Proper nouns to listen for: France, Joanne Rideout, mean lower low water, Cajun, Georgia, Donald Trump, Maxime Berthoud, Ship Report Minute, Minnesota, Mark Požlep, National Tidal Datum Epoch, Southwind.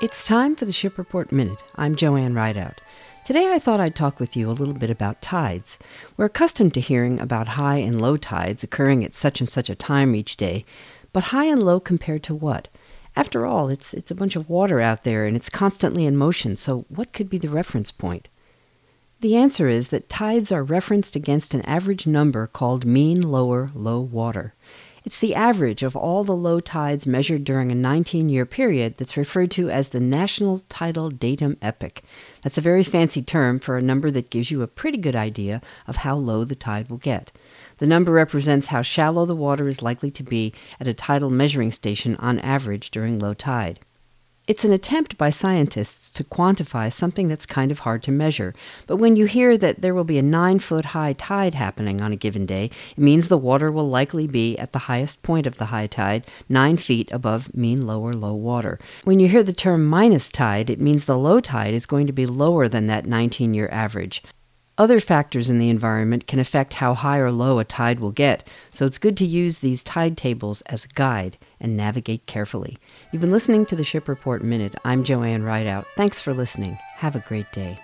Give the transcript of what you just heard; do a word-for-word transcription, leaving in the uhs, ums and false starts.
It's time for the Ship Report Minute. I'm Joanne Rideout. Today I thought I'd talk with you a little bit about tides. We're accustomed to hearing about high and low tides occurring at such and such a time each day, but high and low compared to what? After all, it's it's a bunch of water out there and it's constantly in motion, so what could be the reference point? The answer is that tides are referenced against an average number called mean lower low water. It's the average of all the low tides measured during a nineteen-year period that's referred to as the National Tidal Datum Epoch. That's a very fancy term for a number that gives you a pretty good idea of how low the tide will get. The number represents how shallow the water is likely to be at a tidal measuring station on average during low tide. It's an attempt by scientists to quantify something that's kind of hard to measure. But when you hear that there will be a nine-foot high tide happening on a given day, it means the water will likely be at the highest point of the high tide, nine feet above mean lower low water. When you hear the term minus tide, it means the low tide is going to be lower than that nineteen-year average. Other factors in the environment can affect how high or low a tide will get, so it's good to use these tide tables as a guide and navigate carefully. You've been listening to the Ship Report Minute. I'm Joanne Rideout. Thanks for listening. Have a great day.